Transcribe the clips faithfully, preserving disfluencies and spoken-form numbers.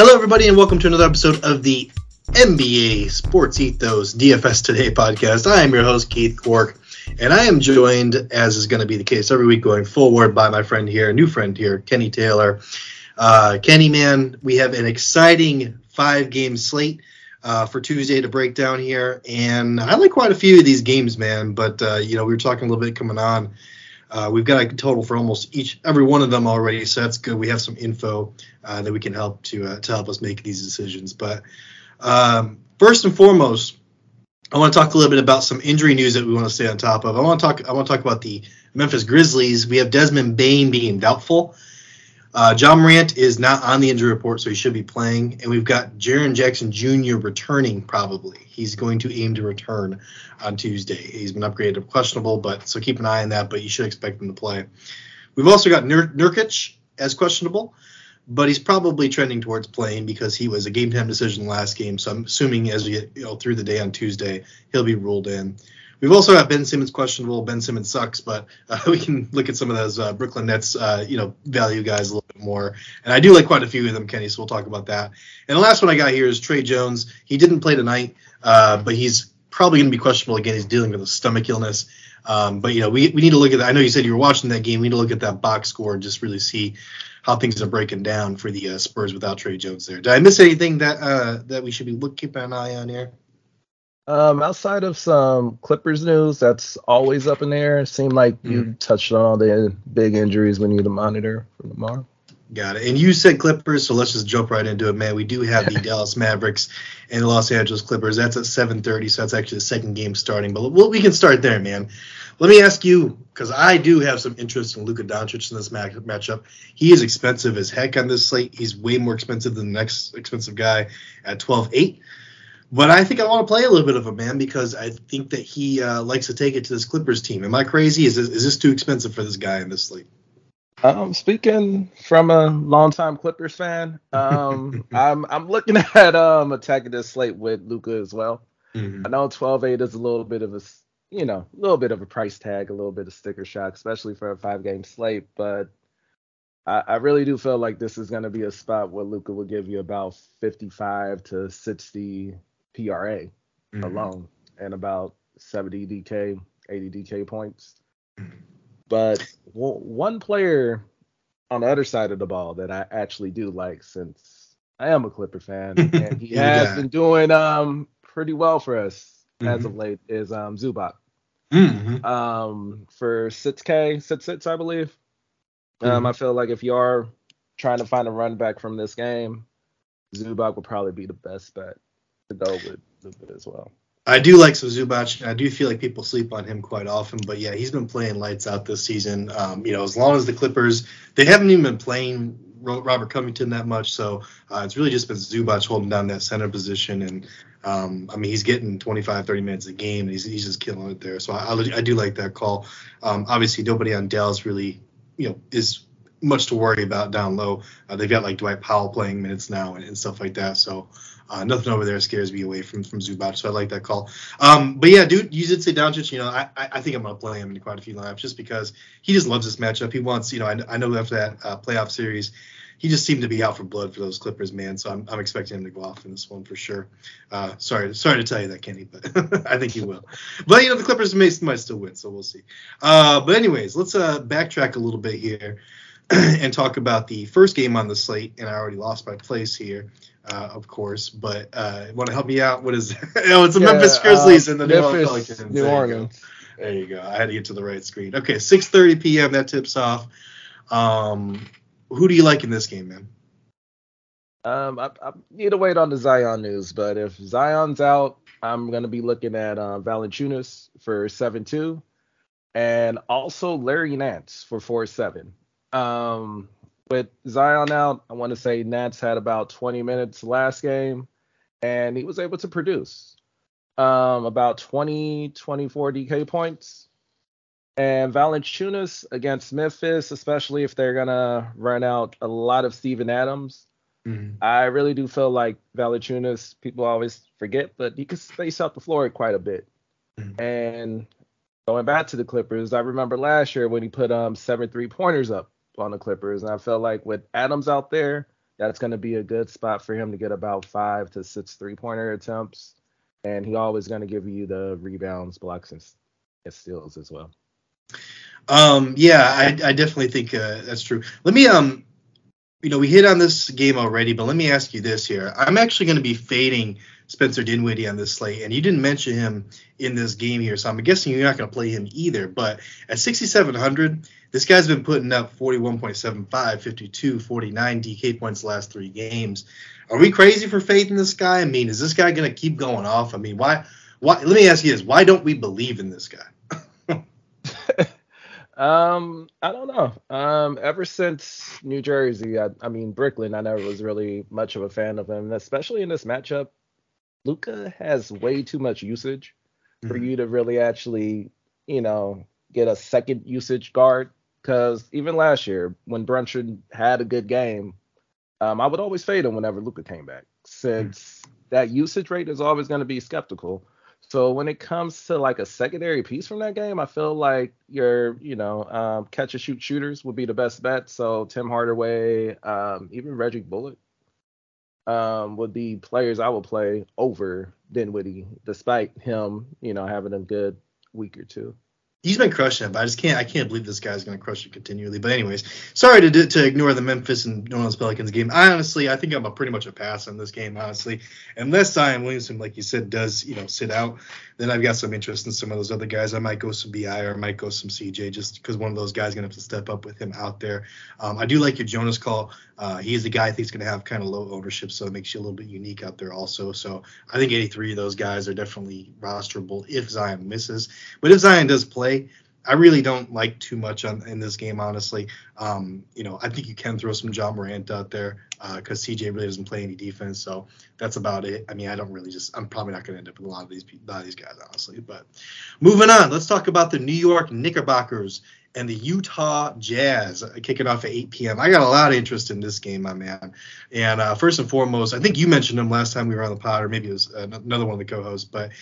Hello, everybody, and welcome to another episode of the N B A Sports Ethos D F S Today podcast. I am your host, Keith Cork, and I am joined, as is going to be the case every week going forward, by my friend here, new friend here, Kenny Taylor. Uh, Kenny, man, we have an exciting five-game slate uh, for Tuesday to break down here, and I like quite a few of these games, man, but, uh, you know, we were talking a little bit coming on. Uh, we've got a total for almost each, every one of them already, so that's good. We have some info uh, that we can help to uh, to help us make these decisions. But um, first and foremost, I want to talk a little bit about some injury news that we want to stay on top of. I want to talk. I want to talk about the Memphis Grizzlies. We have Desmond Bain being doubtful. Uh, John Morant is not on the injury report, so he should be playing. And we've got Jaren Jackson Junior returning, probably. He's going to aim to return on Tuesday. He's been upgraded to questionable, but so keep an eye on that, but you should expect him to play. We've also got Nur- Nurkic as questionable, but he's probably trending towards playing because he was a game-time decision last game, so I'm assuming as we get you know, through the day on Tuesday, he'll be ruled in. We've also got Ben Simmons questionable. Ben Simmons sucks, but uh, we can look at some of those uh, Brooklyn Nets, uh, you know, value guys a little bit more. And I do like quite a few of them, Kenny, so we'll talk about that. And the last one I got here is Tre Jones. He didn't play tonight, uh, but he's probably going to be questionable again. He's dealing with a stomach illness. Um, but, you know, we, we need to look at that. I know you said you were watching that game. We need to look at that box score and just really see how things are breaking down for the uh, Spurs without Tre Jones there. Did I miss anything that uh, that we should be looking, keeping an eye on here? Um, outside of some Clippers news, that's always up in the air. It seemed like you mm-hmm. touched on all the big injuries we need to monitor for tomorrow. Got it. And you said Clippers, so let's just jump right into it, man. We do have the Dallas Mavericks and the Los Angeles Clippers. That's at seven thirty, so that's actually the second game starting. But well, we can start there, man. Let me ask you, because I do have some interest in Luka Doncic in this match- matchup. He is expensive as heck on this slate. He's way more expensive than the next expensive guy at twelve eight. But I think I want to play a little bit of him, man, because I think that he uh, likes to take it to this Clippers team. Am I crazy? Is this, is this too expensive for this guy in this league? Um, speaking from a longtime Clippers fan, um, I'm I'm looking at um, attacking this slate with Luka as well. Mm-hmm. I know twelve eight is a little bit of a you know a little bit of a price tag, a little bit of sticker shock, especially for a five game slate. But I, I really do feel like this is going to be a spot where Luka will give you about fifty-five to sixty. P R A mm-hmm. alone and about seventy D K, eighty D K points. But w- one player on the other side of the ball that I actually do like, since I am a Clipper fan and he yeah. has been doing um pretty well for us mm-hmm. as of late, is um Zubac. Mm-hmm. Um for six K, six six I believe. Mm-hmm. Um I feel like if you are trying to find a run back from this game, Zubac would probably be the best bet to go with it as well. I do like some Zubac. I do feel like people sleep on him quite often, but yeah, he's been playing lights out this season. Um, you know, as long as the Clippers, they haven't even been playing Robert Covington that much, so uh, it's really just been Zubac holding down that center position. And um, I mean, he's getting twenty-five, thirty minutes a game, and he's, he's just killing it there. So I, I do like that call. Um, obviously, nobody on Dallas really, you know, is much to worry about down low. Uh, they've got like Dwight Powell playing minutes now and, and stuff like that. So. Uh, nothing over there scares me away from, from Zubac, so I like that call. Um, but yeah, dude, you did say Doncic. You know, I I think I'm gonna play him in quite a few lineups just because he just loves this matchup. He wants, you know, I, I know after that uh, playoff series, he just seemed to be out for blood for those Clippers, man. So I'm I'm expecting him to go off in this one for sure. Uh, sorry, sorry to tell you that, Kenny, but I think he will. But you know, the Clippers may might still win, so we'll see. Uh, but anyways, let's uh, backtrack a little bit here and talk about the first game on the slate. And I already lost my place here. Uh, of course, but uh, want to help me out? What is it? Oh, it's the yeah, Memphis Grizzlies uh, and the Memphis, New Orleans Pelicans. New Orleans. There you go. I had to get to the right screen. Okay, six thirty p.m. That tips off. Um, who do you like in this game, man? Um, I, I need to wait on the Zion news, but if Zion's out, I'm going to be looking at uh, Valančiūnas for seven two and also Larry Nance for four seven. Um... With Zion out, I want to say Nats had about twenty minutes last game, and he was able to produce um, about twenty, twenty-four D K points. And Valančiūnas against Memphis, especially if they're going to run out a lot of Steven Adams, mm-hmm. I really do feel like Valančiūnas, people always forget, but he could space out the floor quite a bit. Mm-hmm. And going back to the Clippers, I remember last year when he put um, seven three-pointers up on the Clippers, and I felt like with Adams out there, that's going to be a good spot for him to get about five to six three-pointer attempts. And he always going to give you the rebounds, blocks, and steals as well. Um, yeah, I, I definitely think uh, that's true. Let me, um, you know, we hit on this game already, but let me ask you this here. I'm actually going to be fading Spencer Dinwiddie on this slate, and you didn't mention him in this game here, so I'm guessing you're not going to play him either. But at sixty-seven hundred, this guy's been putting up forty-one point seven five, fifty-two, forty-nine D K points the last three games. Are we crazy for faith in this guy? I mean, is this guy going to keep going off? I mean, why? Why? Let me ask you this. Why don't we believe in this guy? um, I don't know. Um, ever since New Jersey, I, I mean, Brooklyn, I never was really much of a fan of him, especially in this matchup. Luka has way too much usage for mm-hmm. you to really actually, you know, get a second usage guard. Because even last year, when Brunson had a good game, um, I would always fade him whenever Luka came back, since mm-hmm. that usage rate is always going to be skeptical. So when it comes to like a secondary piece from that game, I feel like your, you know, um, catch and shoot shooters would be the best bet. So Tim Hardaway, um, even Reggie Bullock. Um, would be players I would play over Dinwiddie, despite him, you know, having a good week or two. He's been crushing it, but I just can't. I can't believe this guy's going to crush it continually. But anyways, sorry to do, to ignore the Memphis and New Orleans Pelicans game. I honestly, I think I'm a pretty much a pass on this game, honestly, unless Zion Williamson, like you said, does you know sit out. Then I've got some interest in some of those other guys. I might go some B I or I might go some C J, just because one of those guys is going to have to step up with him out there. Um, I do like your Jonas call. Uh, he's the guy I think is going to have kind of low ownership, so it makes you a little bit unique out there also. So I think eighty-three of those guys are definitely rosterable if Zion misses. But if Zion does play, I really don't like too much on, in this game, honestly. Um, you know, I think you can throw some John Morant out there because uh, C J really doesn't play any defense, so that's about it. I mean, I don't really just – I'm probably not going to end up with a lot of these a lot of these guys, honestly. But moving on, let's talk about the New York Knickerbockers and the Utah Jazz kicking off at eight p.m. I got a lot of interest in this game, my man. And uh, first and foremost, I think you mentioned him last time we were on the pod, or maybe it was another one of the co-hosts, but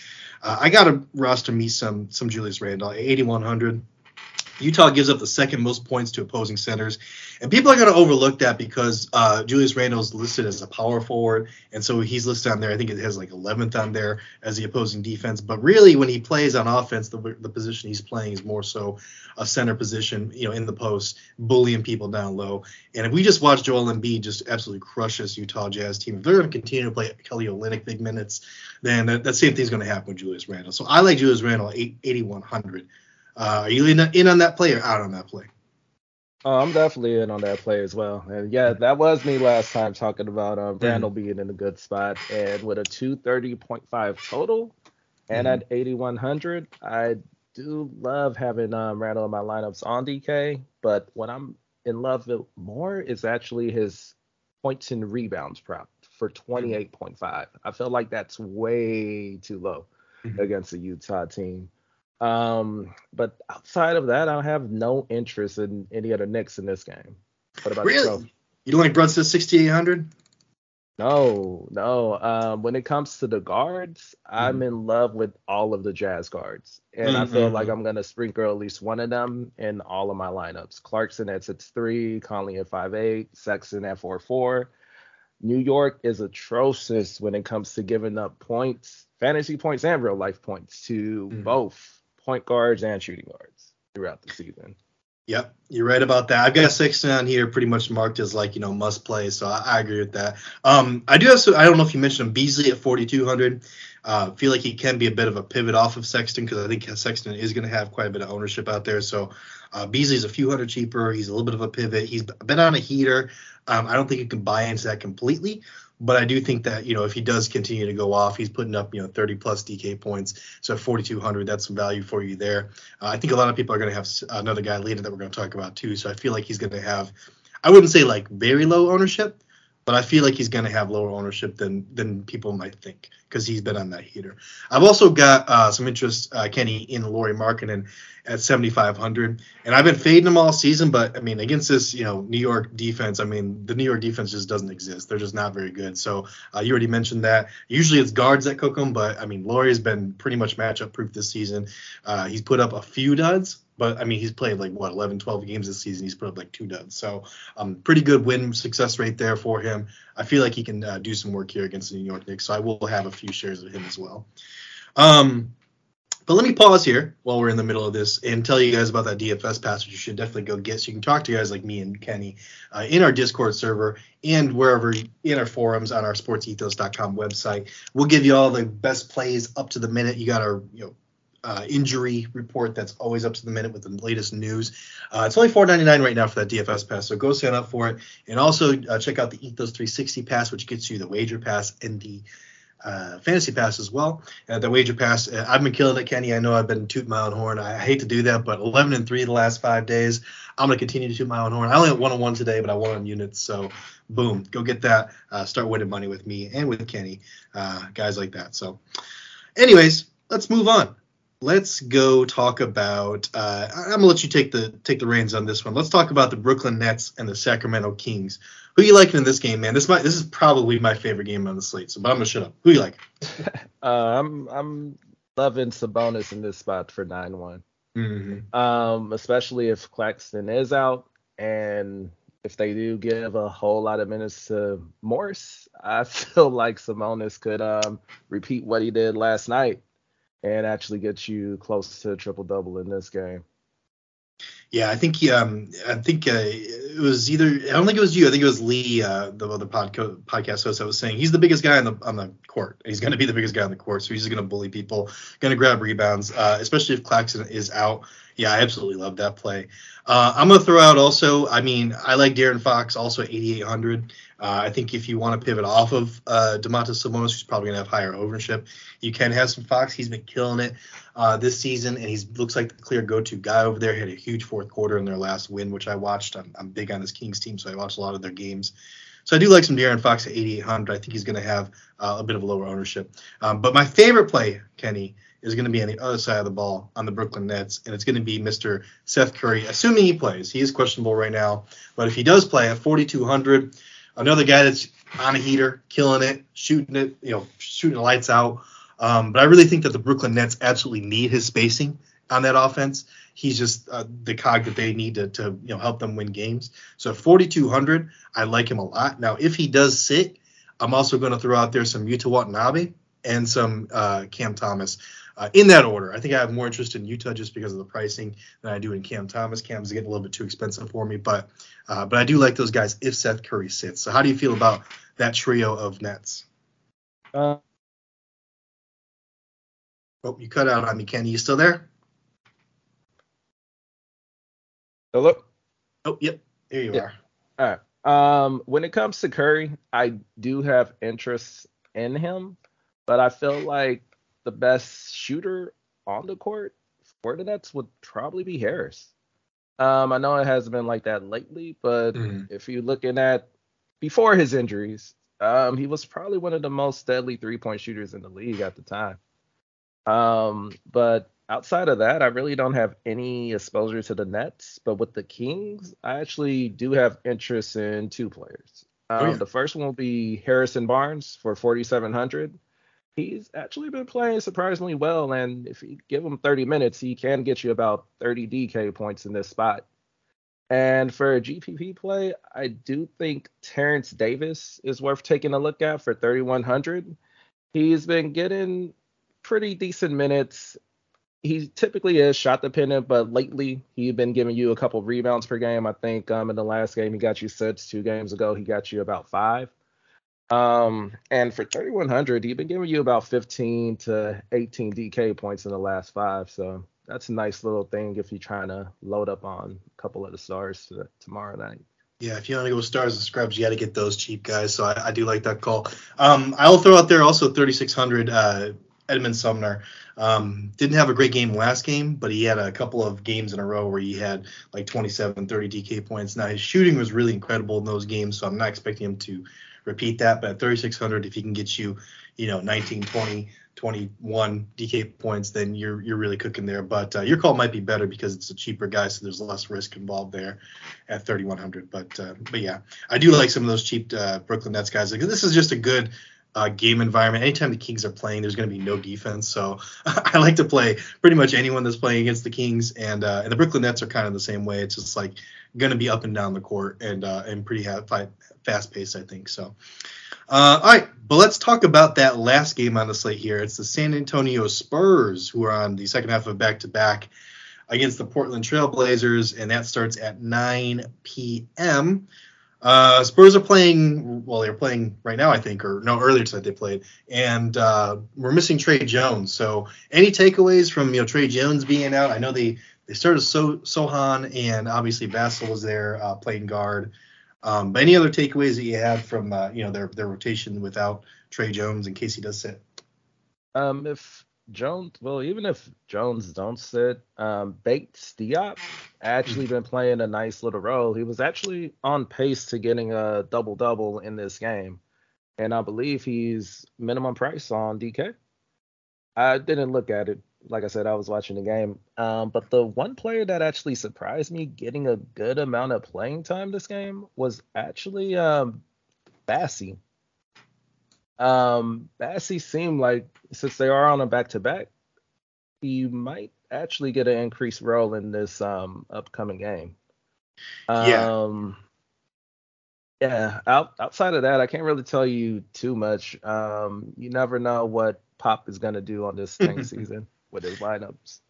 uh, I got to roster me some some Julius Randle, eighty-one hundred. Utah gives up the second most points to opposing centers. And people are going to overlook that because uh, Julius Randle is listed as a power forward. And so he's listed on there. I think it has like eleventh on there as the opposing defense. But really, when he plays on offense, the, the position he's playing is more so a center position, you know, in the post, bullying people down low. And if we just watch Joel Embiid just absolutely crush this Utah Jazz team, if they're going to continue to play Kelly Olynyk big minutes, then that, that same thing's going to happen with Julius Randle. So I like Julius Randle at eighty-one hundred. Uh, are you in on that play or out on that play? Oh, I'm definitely in on that play as well. And, yeah, that was me last time talking about uh, Randall mm-hmm. being in a good spot. And with a two thirty point five total and mm-hmm. at eighty-one hundred, I do love having um, Randall in my lineups on D K. But what I'm in love with more is actually his points and rebounds prop for twenty-eight point five. I feel like that's way too low mm-hmm. against the Utah team. Um, but outside of that, I have no interest in any other Knicks in this game. What about really? Yourself? You don't like Brunson at sixty-eight hundred? No, no. Um, when it comes to the guards, mm-hmm. I'm in love with all of the Jazz guards, and mm-hmm. I feel like I'm gonna sprinkle at least one of them in all of my lineups. Clarkson at six three, Conley at five eight, Sexton at four four. New York is atrocious when it comes to giving up points, fantasy points, and real life points to mm-hmm. both point guards and shooting guards throughout the season. Yep, you're right about that. I've got Sexton on here pretty much marked as like, you know, must play, so I, I agree with that. Um, I do have some, I don't know if you mentioned him, Beasley at forty-two hundred. Uh, feel like he can be a bit of a pivot off of Sexton because I think Sexton is going to have quite a bit of ownership out there. So uh, Beasley's a few hundred cheaper. He's a little bit of a pivot. He's been on a heater. Um, I don't think you can buy into that completely. But I do think that, you know, if he does continue to go off, he's putting up, you know, thirty plus D K points. So at forty-two hundred, that's some value for you there. Uh, I think a lot of people are going to have another guy later that we're going to talk about, too. So I feel like he's going to have, I wouldn't say like very low ownership, but I feel like he's going to have lower ownership than than people might think because he's been on that heater. I've also got uh, some interest, uh, Kenny, in Lauri Markkanen at seventy-five hundred. And I've been fading them all season, but I mean, against this, you know, New York defense, I mean, the New York defense just doesn't exist. They're just not very good. So uh, you already mentioned that. Usually it's guards that cook them, but I mean, Laurie's been pretty much matchup proof this season. Uh, he's put up a few duds. But, I mean, he's played, like, what, eleven, twelve games this season. He's put up, like, two duds. So, um, pretty good win success rate there for him. I feel like he can uh, do some work here against the New York Knicks. So I will have a few shares of him as well. Um, but let me pause here while we're in the middle of this and tell you guys about that D F S pass, which you should definitely go get. So you can talk to guys like me and Kenny uh, in our Discord server and wherever in our forums on our sports ethos dot com website. We'll give you all the best plays up to the minute. You got our, you know, Uh, injury report that's always up to the minute with the latest news. Uh, it's only four ninety-nine right now for that D F S pass, so go sign up for it. And also uh, check out the Ethos three sixty pass, which gets you the wager pass and the uh, fantasy pass as well. Uh, the wager pass, uh, I've been killing it, Kenny. I know I've been tooting my own horn. I, I hate to do that, but eleven and three the last five days. I'm going to continue to toot my own horn. I only have one-on-one today, but I won on units, so boom. Go get that. Uh, start winning money with me and with Kenny, uh, guys like that. So anyways, let's move on. Let's go talk about uh, – I'm going to let you take the take the reins on this one. Let's talk about the Brooklyn Nets and the Sacramento Kings. Who you liking in this game, man? This might this is probably my favorite game on the slate, so but I'm going to shut up. Who you like? uh, I'm I'm loving Sabonis in this spot for nine one, mm-hmm. um, especially if Claxton is out and if they do give a whole lot of minutes to Morris. I feel like Sabonis could um, repeat what he did last night and actually get you close to a triple-double in this game. Yeah, I think he, um, I think uh, it was either – I don't think it was you. I think it was Lee, uh, the other podco- podcast host, that was saying he's the biggest guy on the on the court. He's going to be the biggest guy on the court, so he's going to bully people, going to grab rebounds, uh, especially if Claxton is out. Yeah, I absolutely love that play. Uh, I'm going to throw out also – I mean, I like De'Aaron Fox also at eighty-eight hundred. Uh, I think if you want to pivot off of uh, Domantas Sabonis, who's probably going to have higher ownership, you can have some Fox. He's been killing it uh, this season, and he looks like the clear go-to guy over there. He had a huge fourth quarter in their last win, which I watched. I'm, I'm big on this Kings team, so I watched a lot of their games. So I do like some De'Aaron Fox at eighty-eight hundred. I think he's going to have uh, a bit of a lower ownership. Um, but my favorite play, Kenny, is going to be on the other side of the ball on the Brooklyn Nets, and it's going to be Mister Seth Curry, assuming he plays. He is questionable right now, but if he does play at forty-two hundred, another guy that's on a heater, killing it, shooting it, you know, shooting the lights out. Um, but I really think that the Brooklyn Nets absolutely need his spacing on that offense. He's just uh, the cog that they need to, to, you know, help them win games. So forty-two hundred, I like him a lot. Now, if he does sit, I'm also going to throw out there some Yuta Watanabe and some uh, Cam Thomas. Uh, in that order, I think I have more interest in Utah just because of the pricing than I do in Cam Thomas. Cam's getting a little bit too expensive for me, but uh, but I do like those guys if Seth Curry sits. So how do you feel about that trio of Nets? Uh, oh, you cut out on me, Kenny. You still there? Hello? Oh, yep. There you yeah. are. All right. Um, when it comes to Curry, I do have interest in him, but I feel like the best shooter on the court for the Nets would probably be Harris. Um, I know it hasn't been like that lately, but mm-hmm. if you're looking at before his injuries, um, he was probably one of the most deadly three-point shooters in the league at the time. Um, but outside of that, I really don't have any exposure to the Nets. But with the Kings, I actually do have interest in two players. Um, oh, yeah. The first one will be Harrison Barnes for forty-seven hundred. He's actually been playing surprisingly well, and if you give him thirty minutes, he can get you about thirty D K points in this spot. And for a G P P play, I do think Terrence Davis is worth taking a look at for thirty-one hundred. He's been getting pretty decent minutes. He typically is shot dependent, but lately he's been giving you a couple rebounds per game. I think um, in the last game he got you six, two games ago he got you about five. Um, and for thirty-one hundred, he's been giving you about fifteen to eighteen D K points in the last five. So that's a nice little thing if you're trying to load up on a couple of the stars to, tomorrow night. Yeah, if you want to go with stars and scrubs, you got to get those cheap guys. So I, I do like that call. Um, I'll throw out there also thirty-six hundred, uh, Edmund Sumner. Um, didn't have a great game last game, but he had a couple of games in a row where he had like twenty-seven, thirty D K points. Now, his shooting was really incredible in those games, so I'm not expecting him to repeat that. But at thirty-six hundred, if he can get you, you know, nineteen, twenty, twenty-one D K points, then you're you're really cooking there. But uh, your call might be better because it's a cheaper guy, so there's less risk involved there at thirty-one hundred. But uh, but yeah, I do like some of those cheap uh, Brooklyn Nets guys. Like, this is just a good uh, game environment. Anytime the Kings are playing, there's going to be no defense. So I like to play pretty much anyone that's playing against the Kings, and uh, and the Brooklyn Nets are kind of the same way. It's just like going to be up and down the court and uh, and pretty ha- fast paced, I think. So. Uh, all right, but let's talk about that last game on the slate here. It's the San Antonio Spurs, who are on the second half of back-to-back against the Portland Trail Blazers, and that starts at nine p.m. Uh, Spurs are playing, well, they're playing right now, I think, or no, earlier tonight they played, and uh, we're missing Tre Jones. So any takeaways from, you know, Tre Jones being out? I know they, they started so- Sohan, and obviously Vassell was there uh, playing guard. Um, but any other takeaways that you have from, uh, you know, their their rotation without Tre Jones in case he does sit? Um, if Jones, well, even if Jones don't sit, um, Bates Diop actually been playing a nice little role. He was actually on pace to getting a double double in this game, and I believe he's minimum price on D K. I didn't look at it. Like I said, I was watching the game. Um, but the one player that actually surprised me getting a good amount of playing time this game was actually um, Bassey. Um, Bassey seemed like, since they are on a back-to-back, he might actually get an increased role in this um, upcoming game. Um, yeah. Yeah. Out, outside of that, I can't really tell you too much. Um, you never know what Pop is going to do on this thing season. With his lineups,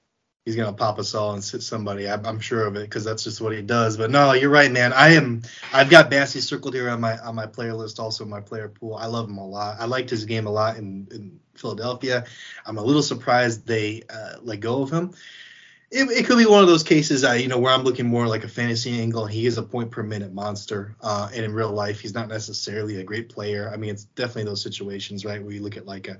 he's gonna pop us all and sit somebody. I'm, I'm sure of it because that's just what he does. But no, you're right, man. I am. I've got Bassey circled here on my on my player list, also in my player pool. I love him a lot. I liked his game a lot in, in Philadelphia. I'm a little surprised they uh, let go of him. It, it could be one of those cases, I, you know, where I'm looking more like a fantasy angle. He is a point per minute monster, uh, and in real life, he's not necessarily a great player. I mean, it's definitely those situations, right, where you look at like a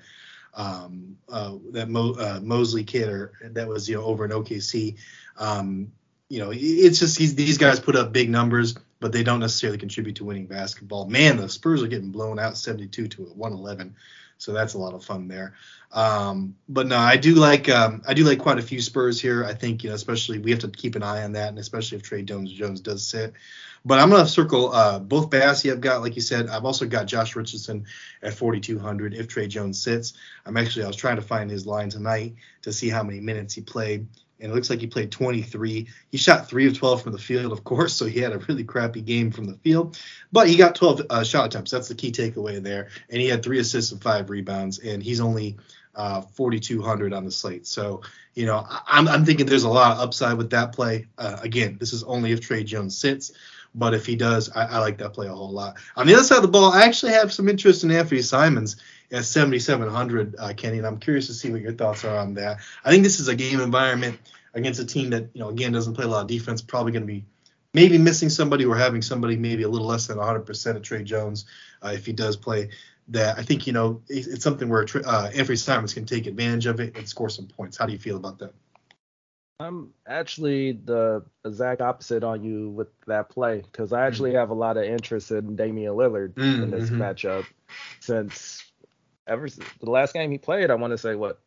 Um, uh, that Mo, uh, Mosley kid, or that was, you know, over in O K C. Um, you know, it's just he's, these guys put up big numbers, but they don't necessarily contribute to winning basketball. Man, the Spurs are getting blown out, seventy-two to one eleven, so that's a lot of fun there. Um, but no, I do like um, I do like quite a few Spurs here. I think, you know, especially we have to keep an eye on that, and especially if Tre Jones Jones does sit. But I'm going to circle uh, both Bassey. I've got, like you said, I've also got Josh Richardson at forty-two hundred if Tre Jones sits. I'm actually, I was trying to find his line tonight to see how many minutes he played, and it looks like he played twenty-three. He shot three of twelve from the field, of course, so he had a really crappy game from the field. But he got twelve uh, shot attempts. That's the key takeaway there. And he had three assists and five rebounds, and he's only uh, forty-two hundred on the slate. So, you know, I'm, I'm thinking there's a lot of upside with that play. Uh, again, this is only if Tre Jones sits. But if he does, I, I like that play a whole lot. On the other side of the ball, I actually have some interest in Anthony Simons at seventy-seven hundred, uh, Kenny, and I'm curious to see what your thoughts are on that. I think this is a game environment against a team that, you know, again, doesn't play a lot of defense, probably going to be maybe missing somebody or having somebody maybe a little less than one hundred percent of Tre Jones uh, if he does play. That I think, you know, it's, it's something where uh, Anthony Simons can take advantage of it and score some points. How do you feel about that? I'm actually the exact opposite on you with that play because I actually have a lot of interest in Damian Lillard mm, in this mm-hmm. matchup since ever since the last game he played, I want to say, what,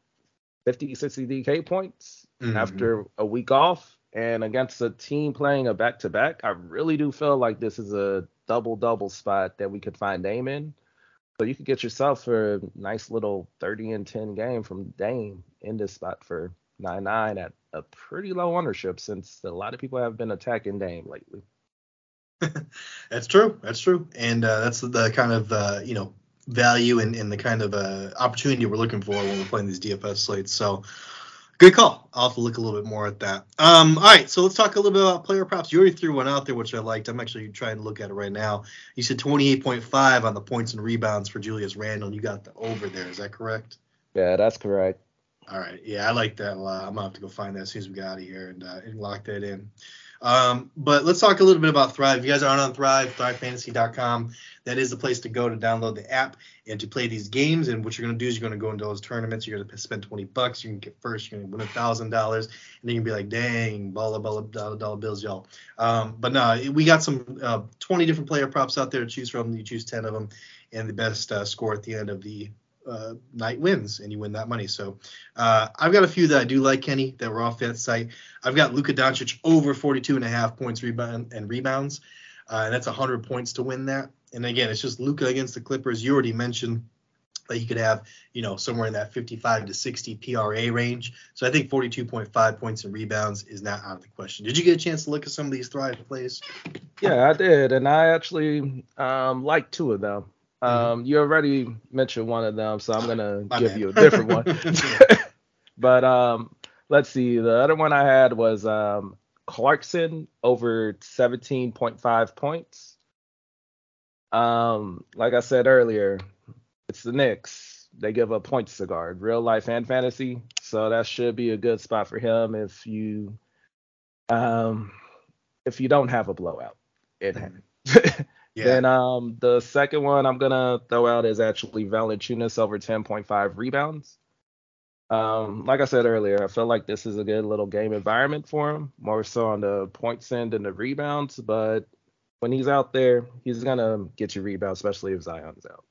fifty, sixty D K points mm-hmm. after a week off and against a team playing a back-to-back. I really do feel like this is a double-double spot that we could find Dame in. So you could get yourself a nice little thirty and ten game from Dame in this spot for nine nine at a pretty low ownership since a lot of people have been attacking Dame lately. That's true. That's true. And uh, that's the kind of, uh, you know, value and, and the kind of uh, opportunity we're looking for when we're playing these D F S slates. So good call. I'll have to look a little bit more at that. Um, all right. So let's talk a little bit about player props. You already threw one out there, which I liked. I'm actually trying to look at it right now. You said twenty-eight point five on the points and rebounds for Julius Randle. And you got the over there. Is that correct? Yeah, that's correct. All right. Yeah, I like that a lot. I'm going to have to go find that as soon as we get out of here and, uh, and lock that in. Um, but let's talk a little bit about Thrive. If you guys aren't on Thrive, thrive fantasy dot com. That is the place to go to download the app and to play these games. And what you're going to do is you're going to go into those tournaments. You're going to spend twenty bucks. You can get first. You're going to win one thousand dollars. And then you can be like, dang, bala, bala, dollar, dollar bills, y'all. Um, but no, we got some uh, twenty different player props out there to choose from. You choose ten of them. And the best uh, score at the end of the uh, night wins, and you win that money. So uh, I've got a few that I do like, Kenny, that were off that site. I've got Luka Doncic over forty-two and a half points rebound and rebounds. Uh, and that's one hundred points to win that. And again, it's just Luka against the Clippers. You already mentioned that he could have, you know, somewhere in that fifty-five to sixty P R A range. So I think forty-two point five points and rebounds is not out of the question. Did you get a chance to look at some of these Thrive plays? Yeah, I did. And I actually um, liked two of them. Um, mm-hmm. You already mentioned one of them, so I'm going to give bad. you a different one. But um, let's see. The other one I had was um, Clarkson over seventeen point five points. Um, like I said earlier, it's the Knicks. They give up points to guard, real life and fantasy. So that should be a good spot for him if you um if you don't have a blowout in hand. Yeah. Then um the second one I'm gonna throw out is actually Valančiūnas over ten point five rebounds. Um, like I said earlier, I feel like this is a good little game environment for him, more so on the points end and the rebounds, but when he's out there, he's going to get you rebounds, especially if Zion's out.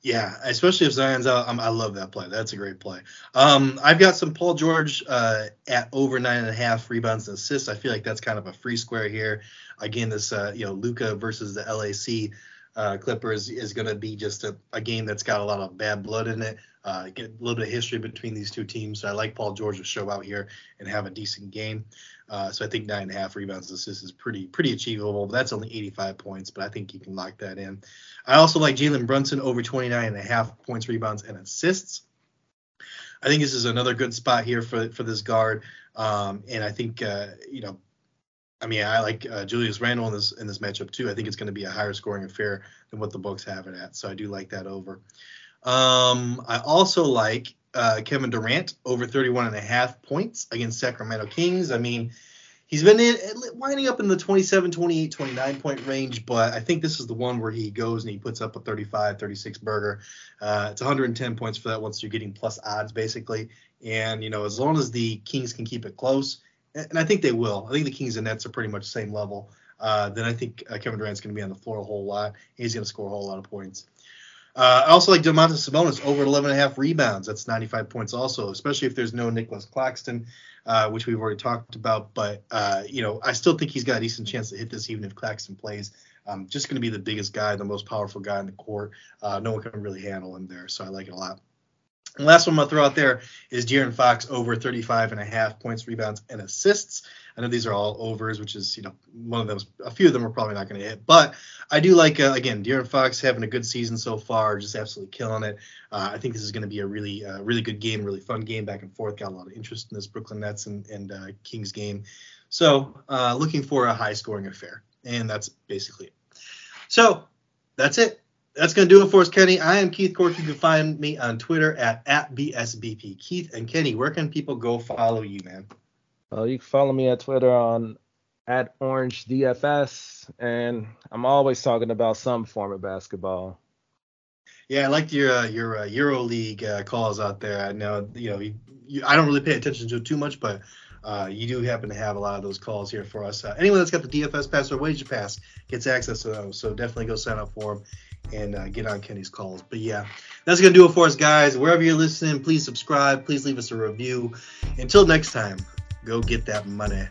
Yeah, especially if Zion's out. Um, I love that play. That's a great play. Um, I've got some Paul George uh, at over nine and a half rebounds and assists. I feel like that's kind of a free square here. Again, this, uh, you know, Luka versus the L A C uh, Clippers is going to be just a, a game that's got a lot of bad blood in it. Uh, get a little bit of history between these two teams. So I like Paul George to show out here and have a decent game. Uh, so I think nine and a half rebounds and assists is pretty pretty achievable. But that's only eighty-five points, but I think you can lock that in. I also like Jalen Brunson over twenty-nine and a half points, rebounds, and assists. I think this is another good spot here for for this guard, um, and I think uh, you know, I mean, I like uh, Julius Randle in this in this matchup too. I think it's going to be a higher scoring affair than what the books have it at, so I do like that over. Um, I also like. Uh, Kevin Durant over thirty-one and a half points against Sacramento Kings. I mean, he's been in, winding up in the twenty-seven, twenty-eight, twenty-nine point range, but I think this is the one where he goes and he puts up a thirty-five, thirty-six burger. Uh, it's one hundred ten points for that once you're getting plus odds basically. And, you know, as long as the Kings can keep it close, and I think they will. I think the Kings and Nets are pretty much the same level. Uh, then I think uh, Kevin Durant's going to be on the floor a whole lot. He's going to score a whole lot of points. Uh, I also like Domantas Sabonis over eleven and a half rebounds. That's ninety-five points also, especially if there's no Nicholas Claxton, uh, which we've already talked about. But, uh, you know, I still think he's got a decent chance to hit this even if Claxton plays. Um, just going to be the biggest guy, the most powerful guy in the court. Uh, no one can really handle him there, so I like it a lot. And last one I'm going to throw out there is De'Aaron Fox over thirty-five and a half points, rebounds, and assists. I know these are all overs, which is, you know, one of them, a few of them are probably not going to hit. But I do like, uh, again, De'Aaron Fox having a good season so far, just absolutely killing it. Uh, I think this is going to be a really, uh, really good game, really fun game back and forth. Got a lot of interest in this Brooklyn Nets and, and uh, Kings game. So uh, looking for a high-scoring affair, and that's basically it. So that's it. That's going to do it for us, Kenny. I am Keith Cork. You can find me on Twitter at, at B S B P. Keith and Kenny, where can people go follow you, man? Well, you can follow me at Twitter on at Orange D F S, and I'm always talking about some form of basketball. Yeah, I liked your uh, your uh, EuroLeague uh, calls out there. I know, you know, you, you, I don't really pay attention to it too much, but uh, you do happen to have a lot of those calls here for us. Uh, anyone that's got the D F S pass or wager pass gets access to those, so definitely go sign up for them and uh, get on Kenny's calls. But yeah, that's going to do it for us, guys. Wherever you're listening, please subscribe. Please leave us a review. Until next time, go get that money.